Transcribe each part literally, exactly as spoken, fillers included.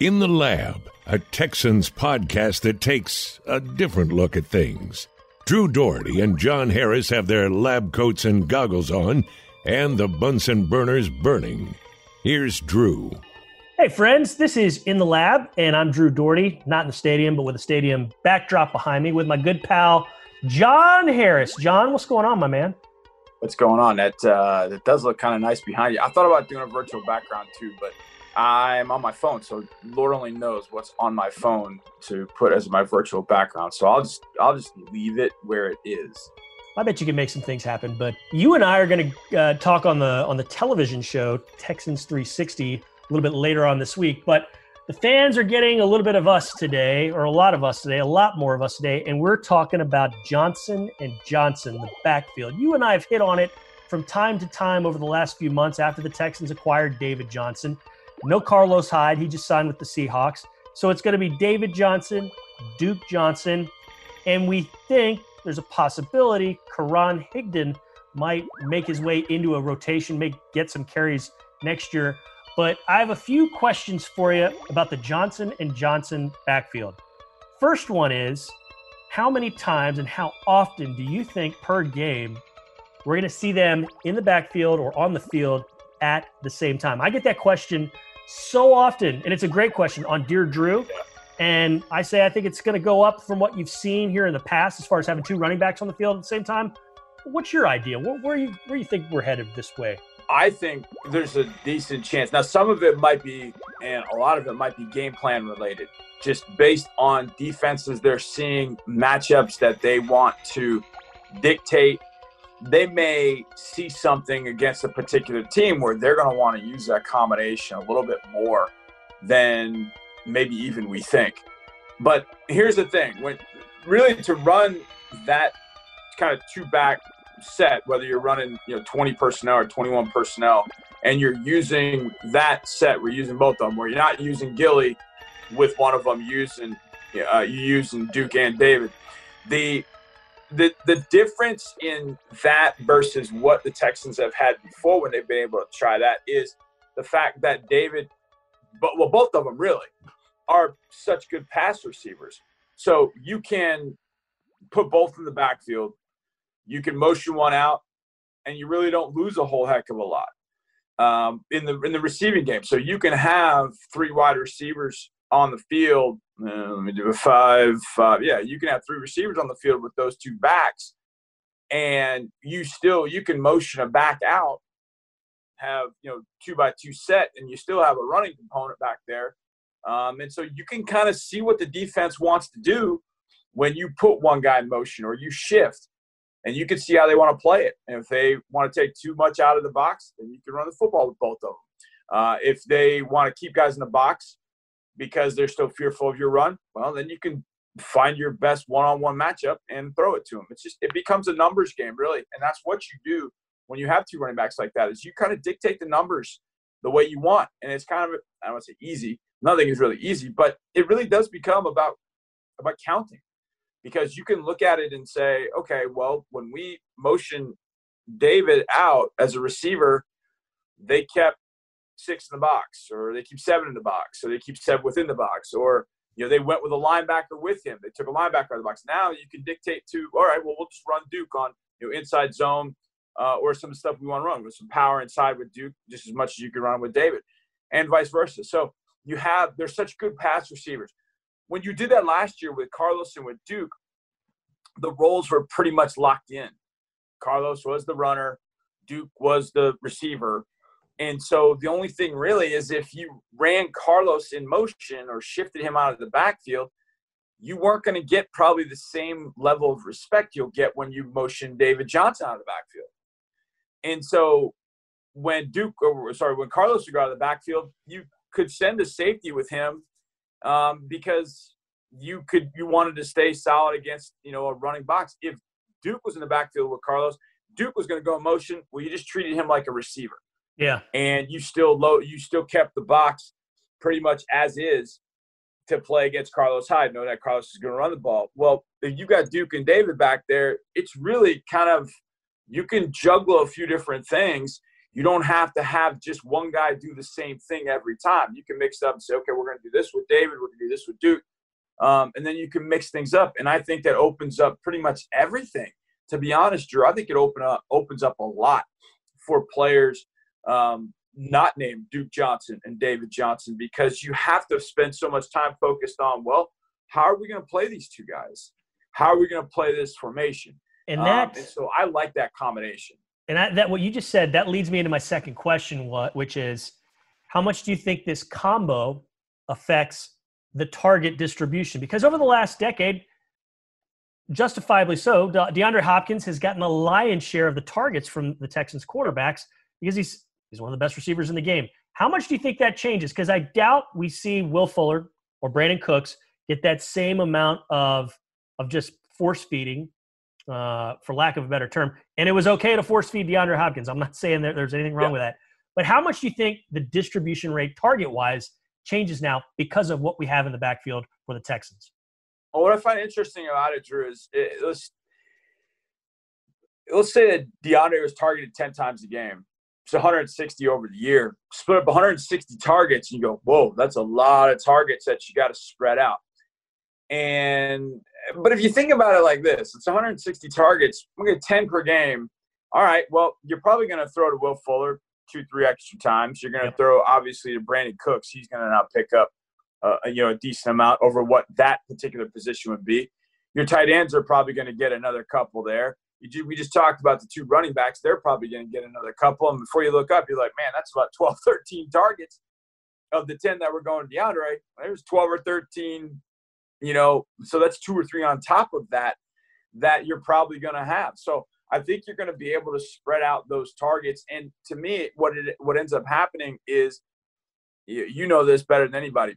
In the Lab, a Texans podcast that takes a different look at things. Drew Doherty and John Harris have their lab coats and goggles on and the Bunsen burners burning. Here's Drew. Hey, friends, this is In the Lab, and I'm Drew Doherty, not in the stadium, but with a stadium backdrop behind me with my good pal, John Harris. John, what's going on, my man? What's going on? That, uh, that does look kind of nice behind you. I thought about doing a virtual background, too, but I'm on my phone, so Lord only knows what's on my phone to put as my virtual background. So I'll just I'll just leave it where it is. I bet you can make some things happen. But you and I are going to uh, talk on the on the television show Texans three sixty a little bit later on this week. But the fans are getting a little bit of us today, or a lot of us today, a lot more of us today, and we're talking about Johnson and Johnson, the backfield. You and I have hit on it from time to time over the last few months after the Texans acquired David Johnson. No Carlos Hyde. He just signed with the Seahawks. So it's going to be David Johnson, Duke Johnson, and we think there's a possibility Karan Higdon might make his way into a rotation, make get some carries next year. But I have a few questions for you about the Johnson and Johnson backfield. First one is, how many times and how often do you think per game we're going to see them in the backfield or on the field at the same time? I get that question so often, and it's a great question on Dear Drew, and I say I think it's going to go up from what you've seen here in the past as far as having two running backs on the field at the same time. What's your idea? Where, where you where you think we're headed this way? I think there's a decent chance. Now, some of it might be, and a lot of it might be game plan related, just based on defenses they're seeing, matchups that they want to dictate. They may see something against a particular team where they're going to want to use that combination a little bit more than maybe even we think. But here's the thing. When really to run that kind of two-back set, whether you're running you know twenty personnel or twenty-one personnel, and you're using that set, we're using both of them, where you're not using Gilly with one of them, using, uh, using Duke and David. The The the difference in that versus what the Texans have had before when they've been able to try that is the fact that David, but well, both of them really, are such good pass receivers. So you can put both in the backfield. You can motion one out, and you really don't lose a whole heck of a lot um, in the in the receiving game. So you can have three wide receivers on the field. Uh, let me do a five, five. Yeah, you can have three receivers on the field with those two backs, and you still you can motion a back out, have you know two by two set, and you still have a running component back there. Um, and so you can kind of see what the defense wants to do when you put one guy in motion or you shift, and you can see how they want to play it. And if they want to take too much out of the box, then you can run the football with both of them. Uh, if they want to keep guys in the box because they're still fearful of your run, well, then you can find your best one-on-one matchup and throw it to them. It's just, it becomes a numbers game, really. And that's what you do when you have two running backs like that, is you kind of dictate the numbers the way you want. And it's kind of, I don't want to say easy. Nothing is really easy, but it really does become about, about counting, because you can look at it and say, okay, well, when we motion David out as a receiver, they kept six in the box, or they keep seven in the box, or they keep seven within the box, or you know they went with a linebacker with him, they took a linebacker out of the box. Now you can dictate to, all right, well, we'll just run Duke on you know inside zone uh, or some stuff we want to run with some power inside with Duke just as much as you can run with David, and vice versa. So you have, they're such good pass receivers. When you did that last year with Carlos and with Duke, the roles were pretty much locked in. Carlos was the runner, Duke was the receiver. And so the only thing really is if you ran Carlos in motion or shifted him out of the backfield, you weren't going to get probably the same level of respect you'll get when you motion David Johnson out of the backfield. And so when Duke, or sorry, when Carlos would go out of the backfield, you could send a safety with him um, because you could you wanted to stay solid against you know a running box. If Duke was in the backfield with Carlos, Duke was going to go in motion. Well, you just treated him like a receiver. Yeah, and you still low. You still kept the box pretty much as is to play against Carlos Hyde, knowing that Carlos is going to run the ball. Well, if you got Duke and David back there, it's really kind of, you can juggle a few different things, you don't have to have just one guy do the same thing every time. You can mix up and say, okay, we're going to do this with David, we're going to do this with Duke. Um, and then you can mix things up. And I think that opens up pretty much everything. To be honest, Drew, I think it open up, opens up a lot for players um, not named Duke Johnson and David Johnson, because you have to spend so much time focused on, well, how are we going to play these two guys? How are we going to play this formation? And, um, and so I like that combination. And I, that what you just said, that leads me into my second question, what, which is, how much do you think this combo affects the target distribution? Because over the last decade, justifiably so, De- DeAndre Hopkins has gotten a lion's share of the targets from the Texans quarterbacks because he's he's one of the best receivers in the game. How much do you think that changes? Because I doubt we see Will Fuller or Brandon Cooks get that same amount of of just force feeding, uh, for lack of a better term. And it was okay to force feed DeAndre Hopkins. I'm not saying that there's anything wrong yeah. with that. But how much do you think the distribution rate target-wise changes now because of what we have in the backfield for the Texans? Well, what I find interesting about it, Drew, is it, let's, let's say that DeAndre was targeted ten times a game. It's one hundred sixty over the year. Split up one hundred sixty targets, and you go, whoa, that's a lot of targets that you got to spread out. And but if you think about it like this, it's one hundred sixty targets. We get ten per game. All right, well, you're probably going to throw to Will Fuller two, three extra times. You're going to yep. throw, obviously, to Brandon Cooks. He's going to now pick up uh, you know, a decent amount over what that particular position would be. Your tight ends are probably going to get another couple there. You do, we just talked about the two running backs. They're probably going to get another couple. And before you look up, you're like, man, that's about twelve, thirteen targets of the ten that were going to DeAndre. There's twelve or thirteen, you know, so that's two or three on top of that that you're probably going to have. So I think you're going to be able to spread out those targets. And to me, what it what ends up happening is, you, you know this better than anybody,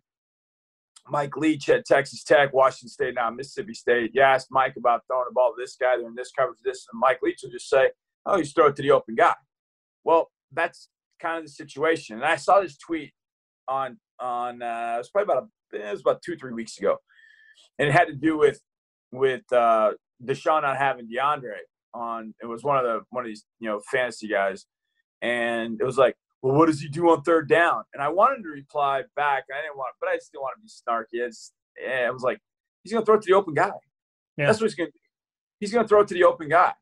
Mike Leach at Texas Tech, Washington State, now Mississippi State. You asked Mike about throwing the ball to this guy, they're in this coverage, this, and Mike Leach will just say, oh, you just throw it to the open guy. Well, that's kind of the situation. And I saw this tweet on, on uh, it was probably about, a, it was about two, three weeks ago. And it had to do with, with uh, Deshaun not having DeAndre on. It was one of the, one of these, you know, fantasy guys. And it was like, well, what does he do on third down? And I wanted to reply back. I didn't want, but I still want to be snarky. It's, yeah, I was like, he's going to throw it to the open guy. Yeah. That's what he's going to do. He's going to throw it to the open guy.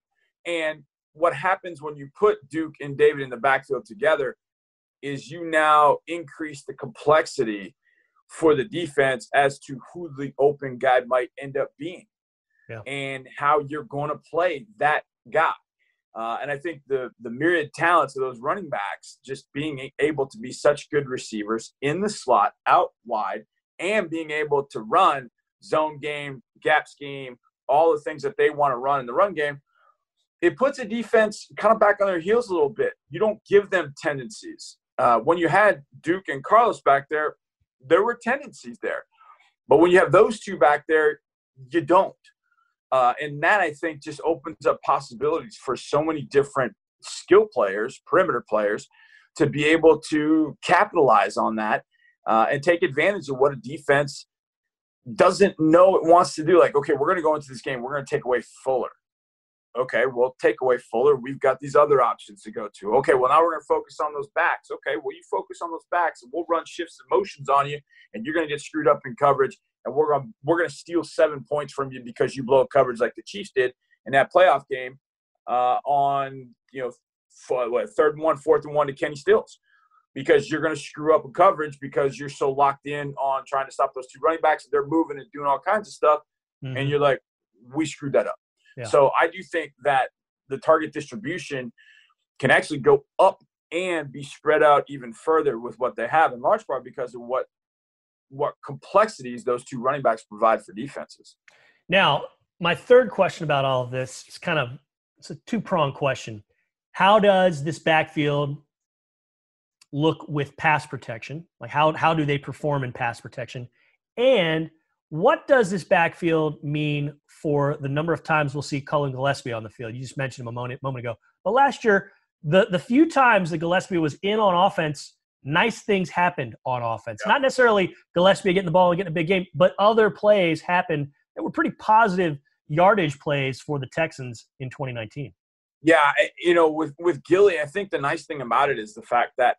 And what happens when you put Duke and David in the backfield together is you now increase the complexity for the defense as to who the open guy might end up being yeah. and how you're going to play that guy. Uh, and I think the the myriad talents of those running backs, just being able to be such good receivers in the slot, out wide, and being able to run zone game, gap scheme, all the things that they want to run in the run game, it puts a defense kind of back on their heels a little bit. You don't give them tendencies. Uh, when you had Duke and Carlos back there, there were tendencies there. But when you have those two back there, you don't. Uh, and that, I think, just opens up possibilities for so many different skill players, perimeter players, to be able to capitalize on that uh, and take advantage of what a defense doesn't know it wants to do. Like, okay, we're going to go into this game. We're going to take away Fuller. Okay, well, take away Fuller. We've got these other options to go to. Okay, well, now we're going to focus on those backs. Okay, well, you focus on those backs, and we'll run shifts and motions on you, and you're going to get screwed up in coverage, and we're going to, we're going to steal seven points from you because you blow coverage like the Chiefs did in that playoff game uh, on, you know, f- what, third and one, fourth and one to Kenny Stills, because you're going to screw up in coverage because you're so locked in on trying to stop those two running backs. They're moving and doing all kinds of stuff, mm-hmm. and you're like, we screwed that up. Yeah. So I do think that the target distribution can actually go up and be spread out even further with what they have, in large part because of what what complexities those two running backs provide for defenses. Now, my third question about all of this is kind of it's a two-pronged question. How does this backfield look with pass protection? Like how how do they perform in pass protection? And what does this backfield mean for the number of times we'll see Cullen Gillaspia on the field? You just mentioned him a moment, moment ago. But last year, the, the few times that Gillaspia was in on offense, nice things happened on offense. Yeah. Not necessarily Gillaspia getting the ball and getting a big game, but other plays happened that were pretty positive yardage plays for the Texans in twenty nineteen. Yeah, you know, with, with Gilly, I think the nice thing about it is the fact that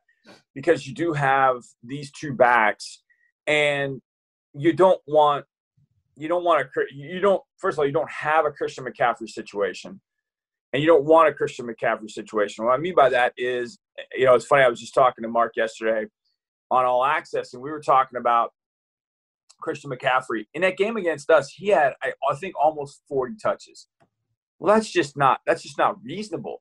because you do have these two backs, and you don't want you don't want a you don't first of all you don't have a Christian McCaffrey situation, and you don't want a Christian McCaffrey situation. What I mean by that is, you know, it's funny. I was just talking to Mark yesterday on All Access, and we were talking about Christian McCaffrey in that game against us. He had I, I think almost forty touches. Well, that's just not that's just not reasonable.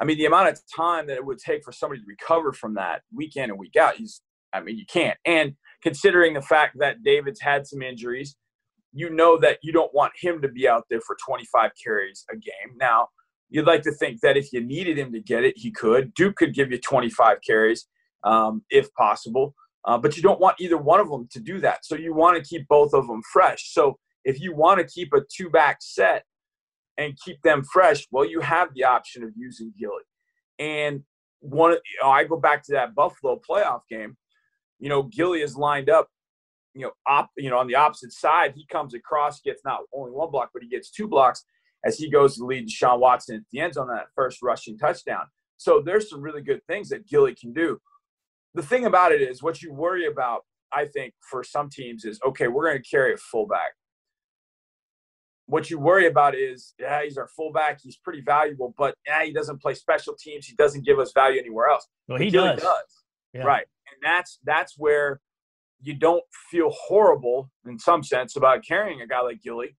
I mean, the amount of time that it would take for somebody to recover from that week in and week out, he's, I mean, you can't. And considering the fact that David's had some injuries, you know that you don't want him to be out there for twenty-five carries a game. Now, you'd like to think that if you needed him to get it, he could. Duke could give you twenty-five carries um, if possible, uh, but you don't want either one of them to do that. So you want to keep both of them fresh. So if you want to keep a two-back set and keep them fresh, well, you have the option of using Gilly. And one, you know, I go back to that Buffalo playoff game. You know, Gilly is lined up, you know, op, you know, on the opposite side. He comes across, gets not only one block, but he gets two blocks as he goes to lead Deshaun Watson at the end zone on that first rushing touchdown. So there's some really good things that Gilly can do. The thing about it is, what you worry about, I think, for some teams is, okay, we're going to carry a fullback. What you worry about is, yeah, he's our fullback. He's pretty valuable, but yeah, he doesn't play special teams. He doesn't give us value anywhere else. Well, he does. does. Yeah. Right. And that's that's where you don't feel horrible in some sense about carrying a guy like Gilly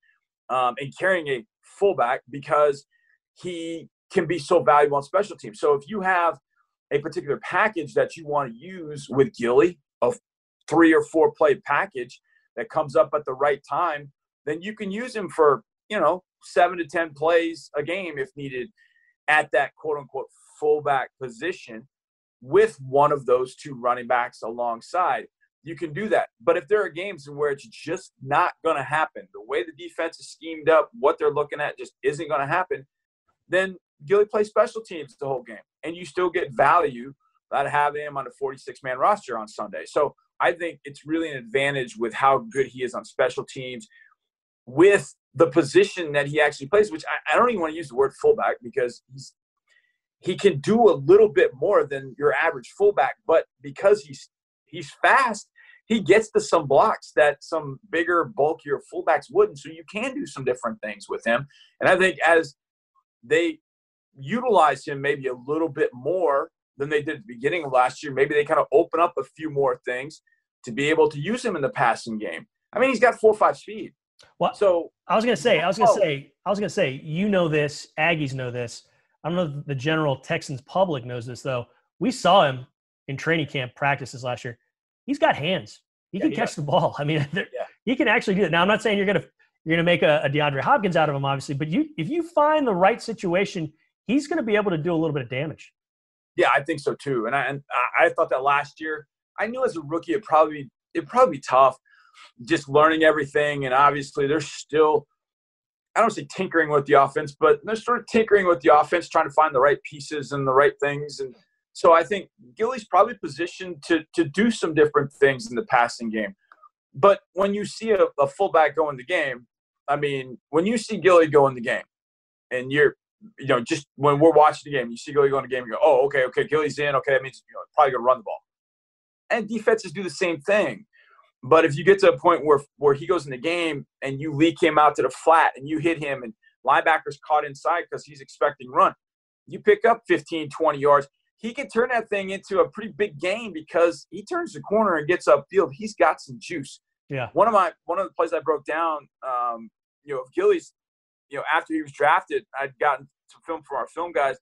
um, and carrying a fullback, because he can be so valuable on special teams. So if you have a particular package that you want to use with Gilly, a three or four play package that comes up at the right time, then you can use him for, you know, seven to ten plays a game if needed at that quote-unquote fullback position with one of those two running backs alongside. You can do that. But if there are games in where it's just not going to happen, the way the defense is schemed up, what they're looking at just isn't going to happen, then Gilly plays special teams the whole game, and you still get value out of having him on a forty-six man roster on Sunday. So I think it's really an advantage with how good he is on special teams, with the position that he actually plays, which I, I don't even want to use the word fullback, because he's, he can do a little bit more than your average fullback, but because he's he's fast, he gets to some blocks that some bigger, bulkier fullbacks wouldn't. So you can do some different things with him. And I think as they utilize him maybe a little bit more than they did at the beginning of last year, maybe they kind of open up a few more things to be able to use him in the passing game. I mean, he's got four or five speed. Well, so I was going to say, I was going to say, I was going to say, you know this, Aggies know this. I don't know if the general Texans public knows this, though. We saw him in training camp practices last year. He's got hands. He yeah, can he catch does. the ball. I mean, yeah. he can actually do it. Now, I'm not saying you're going to you're going to make a, a DeAndre Hopkins out of him, obviously, but you if you find the right situation, he's going to be able to do a little bit of damage. Yeah, I think so too. And I and I thought that last year. I knew as a rookie, it probably it probably be tough. Just learning everything, and obviously they're still, I don't say tinkering with the offense, but they're sort of tinkering with the offense, trying to find the right pieces and the right things. And so I think Gilly's probably positioned to to do some different things in the passing game. But when you see a, a fullback go in the game, I mean, when you see Gilly go in the game, and you're, you know, just when we're watching the game, you see Gilly go in the game, you go, oh, okay, okay, Gilly's in, okay, that means, you know, probably going to run the ball. And defenses do the same thing. But if you get to a point where where he goes in the game and you leak him out to the flat and you hit him and linebackers caught inside because he's expecting run, you pick up fifteen, twenty yards. He can turn that thing into a pretty big game because he turns the corner and gets upfield. He's got some juice. Yeah. One of my one of the plays I broke down, um, you know, Gilly's, you know, after he was drafted, I'd gotten some film from our film guys.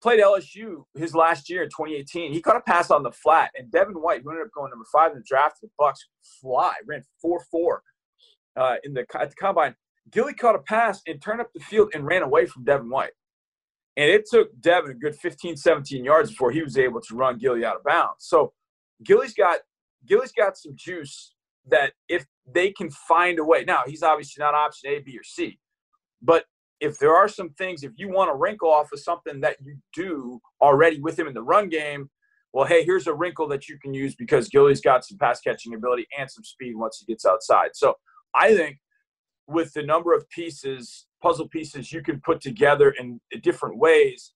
Played L S U his last year in twenty eighteen. He caught a pass on the flat, and Devin White, who ended up going number five in the draft, the Bucks fly, ran four four uh, in the at the combine. Gilly caught a pass and turned up the field and ran away from Devin White. And it took Devin a good fifteen, seventeen yards before he was able to run Gilly out of bounds. So Gilly's got Gilly's got some juice that if they can find a way. Now, he's obviously not option A, B, or C, but if there are some things, if you want to wrinkle off of something that you do already with him in the run game, well, hey, here's a wrinkle that you can use because Gilly's got some pass-catching ability and some speed once he gets outside. So I think with the number of pieces puzzle pieces you can put together in different ways,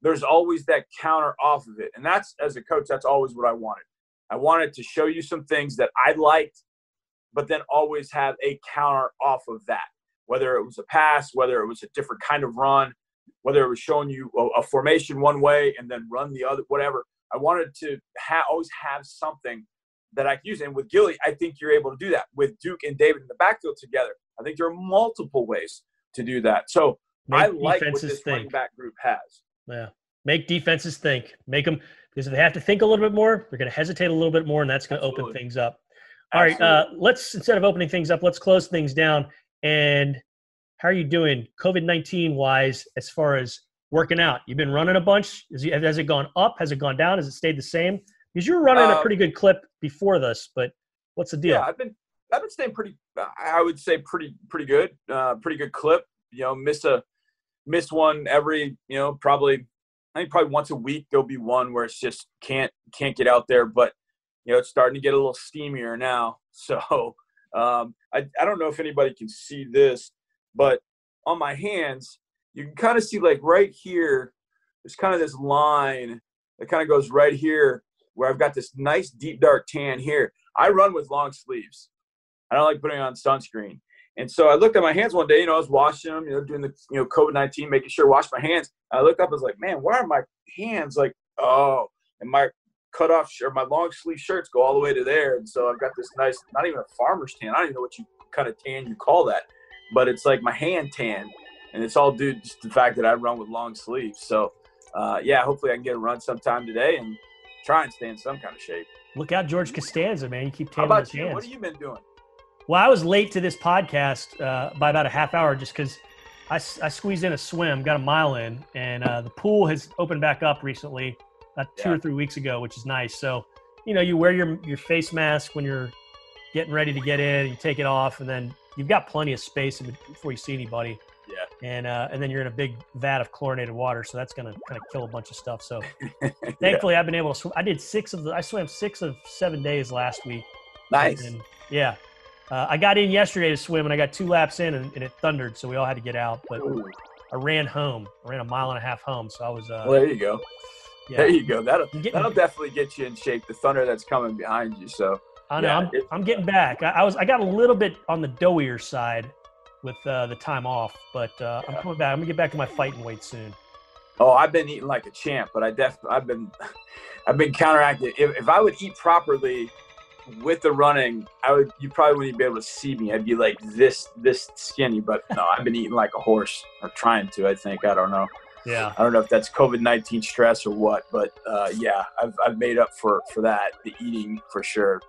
there's always that counter off of it. And that's, as a coach, that's always what I wanted. I wanted to show you some things that I liked, but then always have a counter off of that, whether it was a pass, whether it was a different kind of run, whether it was showing you a, a formation one way and then run the other, whatever. I wanted to ha- always have something that I could use. And with Gilly, I think you're able to do that. With Duke and David in the backfield together, I think there are multiple ways to do that. So Make I like what this think. running back group has. Yeah. Make defenses think. Make them – because if they have to think a little bit more, they're going to hesitate a little bit more, and that's going to open things up. All Absolutely. right, uh, let's – instead of opening things up, let's close things down. And how are you doing COVID nineteen-wise as far as working out? You've been running a bunch. Is it, has it gone up? Has it gone down? Has it stayed the same? Because you were running um, a pretty good clip before this, but what's the deal? Yeah, I've been I've been staying pretty – I would say pretty pretty good, uh, pretty good clip. You know, miss a – miss one every, you know, probably, I think probably once a week, there'll be one where it's just can't, can't get out there, but you know, it's starting to get a little steamier now. So um, I, I don't know if anybody can see this, but on my hands, you can kind of see like right here, there's kind of this line that kind of goes right here where I've got this nice deep, dark tan here. I run with long sleeves. I don't like putting on sunscreen. And so I looked at my hands one day, you know, I was washing them, you know, doing the, you know, COVID nineteen, making sure I wash my hands. I looked up, I was like, man, why are my hands like, oh, and my cutoff shirt, my long sleeve shirts go all the way to there. And so I've got this nice, not even a farmer's tan. I don't even know what you kind of tan you call that, but it's like my hand tan. And it's all due to the fact that I run with long sleeves. So, uh, yeah, hopefully I can get a run sometime today and try and stay in some kind of shape. Look out, George Costanza, man. You keep tanning his hands. How about you? What have you been doing? Well, I was late to this podcast uh, by about a half hour just because I, I squeezed in a swim, got a mile in, and uh, the pool has opened back up recently, about two yeah. or three weeks ago, which is nice. So, you know, you wear your, your face mask when you're getting ready to get in, you take it off, and then you've got plenty of space before you see anybody. Yeah. And uh, and then you're in a big vat of chlorinated water, so that's going to kind of kill a bunch of stuff. So thankfully yeah. I've been able to swim. I did six of the – I swam six of seven days last week. Nice. And, yeah. Uh, I got in yesterday to swim, and I got two laps in, and, and it thundered, so we all had to get out. But Ooh. I ran home. I ran a mile and a half home, so I was uh, – Well, there you go. Yeah. There you go. That'll, that'll definitely get you in shape, the thunder that's coming behind you. So I know. Yeah, I'm, it, I'm getting back. I, I was. I got a little bit on the doughier side with uh, the time off, but uh, yeah. I'm coming back. I'm going to get back to my fighting weight soon. Oh, I've been eating like a champ, but I def- I've been I've been counteracting. If, if I would eat properly – with the running, I would you probably wouldn't be able to see me. I'd be like this this skinny, but no, I've been eating like a horse, or trying to, I think. I don't know. Yeah. I don't know if that's COVID nineteen stress or what, but uh, yeah, I've I've made up for, for that, the eating for sure.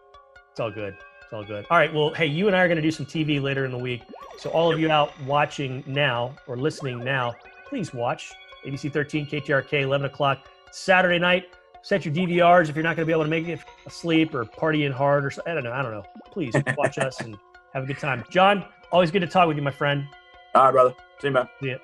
It's all good. It's all good. All right, well, hey, you and I are going to do some T V later in the week. So all of you out watching now or listening now, please watch A B C thirteen, K T R K, eleven o'clock Saturday night. Set your D V Rs if you're not going to be able to make it asleep or partying hard or something. I don't know. I don't know. Please watch us and have a good time. John, always good to talk with you, my friend. All right, brother. See you, man. See ya.